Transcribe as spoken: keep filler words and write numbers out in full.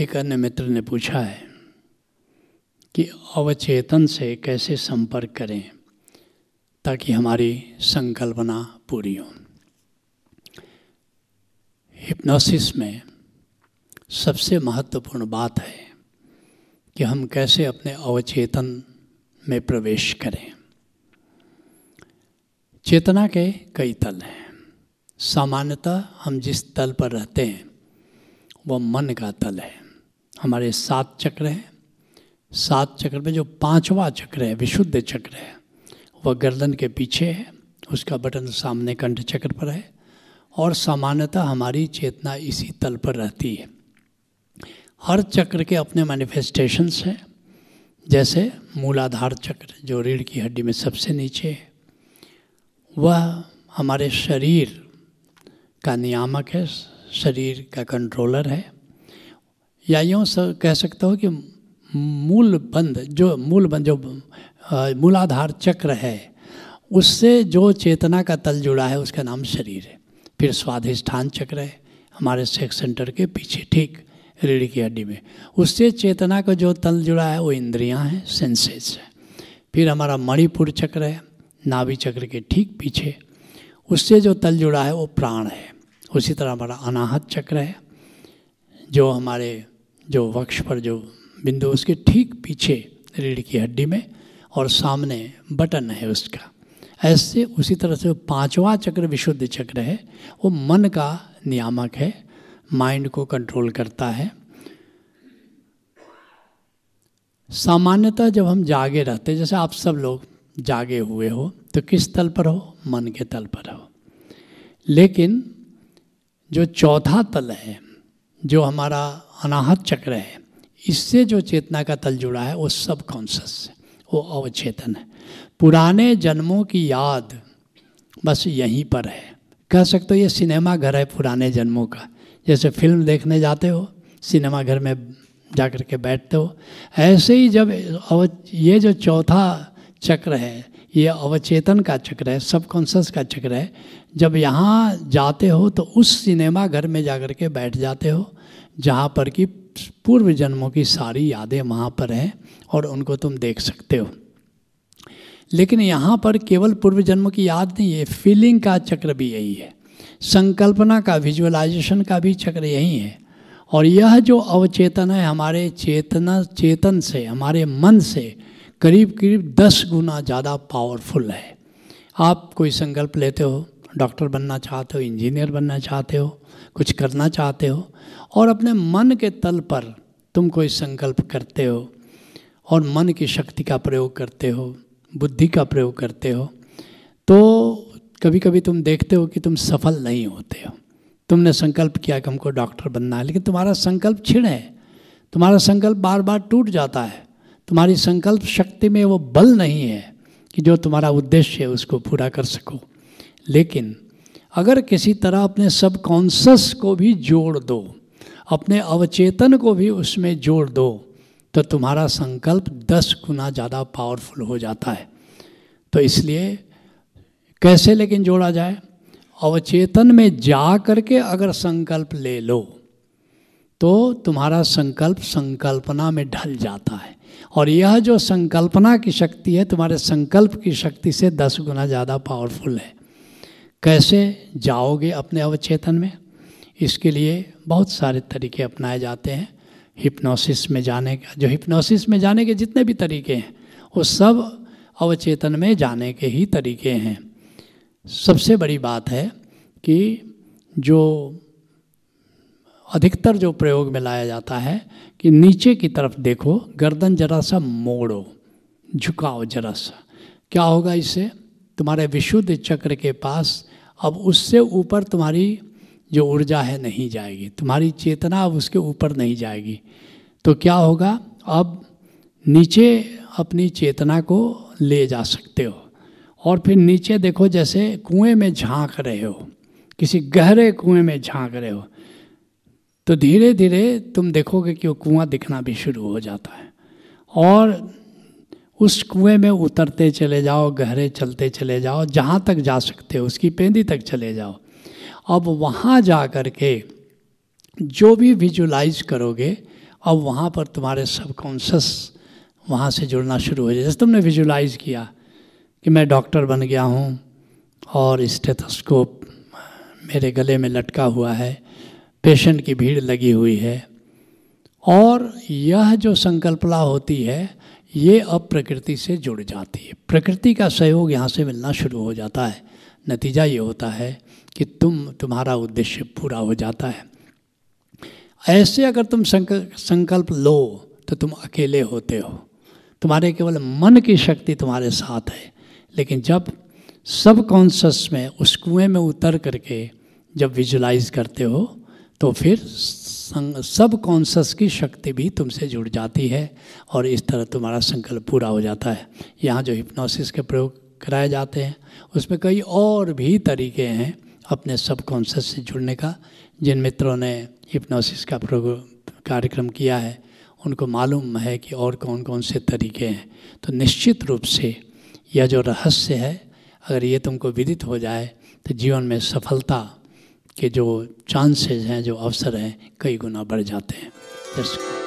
एक अन्य मित्र ने पूछा है कि अवचेतन से कैसे संपर्क करें ताकि हमारी संकल्पना पूरी हो। हिप्नोसिस में सबसे महत्वपूर्ण बात है कि हम कैसे अपने अवचेतन में प्रवेश करें। चेतना के कई तल हैं। सामान्यतः हम जिस तल पर रहते हैं वह मन का तल है। हमारे सात चक्र हैं। सात चक्र में जो पांचवा चक्र है, विशुद्ध चक्र है, वह गर्दन के पीछे है। उसका बटन सामने कंठ चक्र पर है और सामान्यतः हमारी चेतना इसी तल पर रहती है। हर चक्र के अपने मैनिफेस्टेशंस हैं। जैसे मूलाधार चक्र जो रीढ़ की हड्डी में सबसे नीचे है, वह हमारे शरीर का नियामक है, शरीर का कंट्रोलर है, या यूँ कह सकते हो कि मूल बंद जो मूल बंद जो मूलाधार चक्र है, उससे जो चेतना का तल जुड़ा है उसका नाम शरीर है। फिर स्वाधिष्ठान चक्र है हमारे सेक्स सेंटर के पीछे, ठीक रीढ़ की हड्डी में। उससे चेतना का जो तल जुड़ा है वो इंद्रियां हैं, सेंसेस है। फिर हमारा मणिपुर चक्र है, नाभि चक्र के ठीक पीछे। उससे जो तल जुड़ा है वो प्राण है। उसी तरह हमारा अनाहत चक्र है जो हमारे जो वक्ष पर जो बिंदु, उसके ठीक पीछे रीढ़ की हड्डी में, और सामने बटन है उसका। ऐसे उसी तरह से पांचवा चक्र विशुद्ध चक्र है, वो मन का नियामक है, माइंड को कंट्रोल करता है। सामान्यतः जब हम जागे रहते, जैसे आप सब लोग जागे हुए हो, तो किस तल पर हो? मन के तल पर हो। लेकिन जो चौथा तल है, जो हमारा अनाहत चक्र है, इससे जो चेतना का तल जुड़ा है वो सब कॉन्शस है, वो अवचेतन है। पुराने जन्मों की याद बस यहीं पर है। कह सकते हो ये सिनेमा घर है पुराने जन्मों का। जैसे फिल्म देखने जाते हो, सिनेमा घर में जा कर के बैठते हो, ऐसे ही जब अव ये जो चौथा चक्र है, ये अवचेतन का चक्र है, सबकॉन्शस का चक्र है, जब यहाँ जाते हो तो उस सिनेमा घर में जाकर के बैठ जाते हो जहाँ पर कि पूर्व जन्मों की सारी यादें वहाँ पर हैं और उनको तुम देख सकते हो। लेकिन यहाँ पर केवल पूर्व जन्म की याद नहीं है, फीलिंग का चक्र भी यही है, संकल्पना का, विजुअलाइजेशन का भी चक्र यही है। और यह जो अवचेतन है हमारे चेतना चेतन से, हमारे मन से करीब करीब दस गुना ज़्यादा पावरफुल है। आप कोई संकल्प लेते हो, डॉक्टर बनना चाहते हो, इंजीनियर बनना चाहते हो, कुछ करना चाहते हो, और अपने मन के तल पर तुम कोई संकल्प करते हो और मन की शक्ति का प्रयोग करते हो, बुद्धि का प्रयोग करते हो, तो कभी कभी तुम देखते हो कि तुम सफल नहीं होते हो। तुमने संकल्प किया कि हमको डॉक्टर बनना है, लेकिन तुम्हारा संकल्प क्षीण है, तुम्हारा संकल्प बार बार टूट जाता है, तुम्हारी संकल्प शक्ति में वो बल नहीं है कि जो तुम्हारा उद्देश्य है उसको पूरा कर सको। लेकिन अगर किसी तरह अपने सबकॉन्शस को भी जोड़ दो, अपने अवचेतन को भी उसमें जोड़ दो, तो तुम्हारा संकल्प दस गुना ज़्यादा पावरफुल हो जाता है। तो इसलिए कैसे लेकिन जोड़ा जाए? अवचेतन में जा कर के अगर संकल्प ले लो तो तुम्हारा संकल्प संकल्पना में ढल जाता है, और यह जो संकल्पना की शक्ति है तुम्हारे संकल्प की शक्ति से दस गुना ज़्यादा पावरफुल है। कैसे जाओगे अपने अवचेतन में? इसके लिए बहुत सारे तरीके अपनाए जाते हैं। हिप्नोसिस में जाने का, जो हिप्नोसिस में जाने के जितने भी तरीके हैं वो सब अवचेतन में जाने के ही तरीके हैं। सबसे बड़ी बात है कि जो अधिकतर जो प्रयोग में लाया जाता है कि नीचे की तरफ देखो, गर्दन जरा सा मोड़ो, झुकाओ जरा सा। क्या होगा इससे? तुम्हारे विशुद्ध चक्र के पास अब उससे ऊपर तुम्हारी जो ऊर्जा है नहीं जाएगी, तुम्हारी चेतना अब उसके ऊपर नहीं जाएगी। तो क्या होगा? अब नीचे अपनी चेतना को ले जा सकते हो। और फिर नीचे देखो, जैसे कुएं में झांक रहे हो, किसी गहरे कुएं में झांक रहे हो, तो धीरे धीरे तुम देखोगे कि वो कुआं दिखना भी शुरू हो जाता है, और उस कुएं में उतरते चले जाओ, गहरे चलते चले जाओ, जहाँ तक जा सकते हो उसकी पेंदी तक चले जाओ। अब वहाँ जा कर के जो भी विजुलाइज करोगे अब वहाँ पर तुम्हारे सबकॉन्शस वहाँ से जुड़ना शुरू हो जाए। जैसे तुमने विजुलाइज़ किया कि मैं डॉक्टर बन गया हूँ और स्टेथोस्कोप मेरे गले में लटका हुआ है, पेशेंट की भीड़ लगी हुई है, और यह जो संकल्पना होती है ये अब प्रकृति से जुड़ जाती है। प्रकृति का सहयोग यहाँ से मिलना शुरू हो जाता है। नतीजा ये होता है कि तुम तुम्हारा उद्देश्य पूरा हो जाता है। ऐसे अगर तुम संकल्प लो तो तुम अकेले होते हो, तुम्हारे केवल मन की शक्ति तुम्हारे साथ है। लेकिन जब सब कॉन्शस में उस कुएँ में उतर करके जब विजुलाइज़ करते हो तो फिर सब कॉन्शस की शक्ति भी तुमसे जुड़ जाती है और इस तरह तुम्हारा संकल्प पूरा हो जाता है। यहाँ जो हिप्नोसिस के प्रयोग कराए जाते हैं उसमें कई और भी तरीके हैं अपने सब कॉन्शस से जुड़ने का। जिन मित्रों ने हिप्नोसिस का कार्यक्रम किया है उनको मालूम है कि और कौन कौन से तरीके हैं। तो निश्चित रूप से यह जो रहस्य है अगर ये तुमको विदित हो जाए तो जीवन में सफलता के जो चांसेस हैं, जो अवसर हैं, कई गुना बढ़ जाते हैं।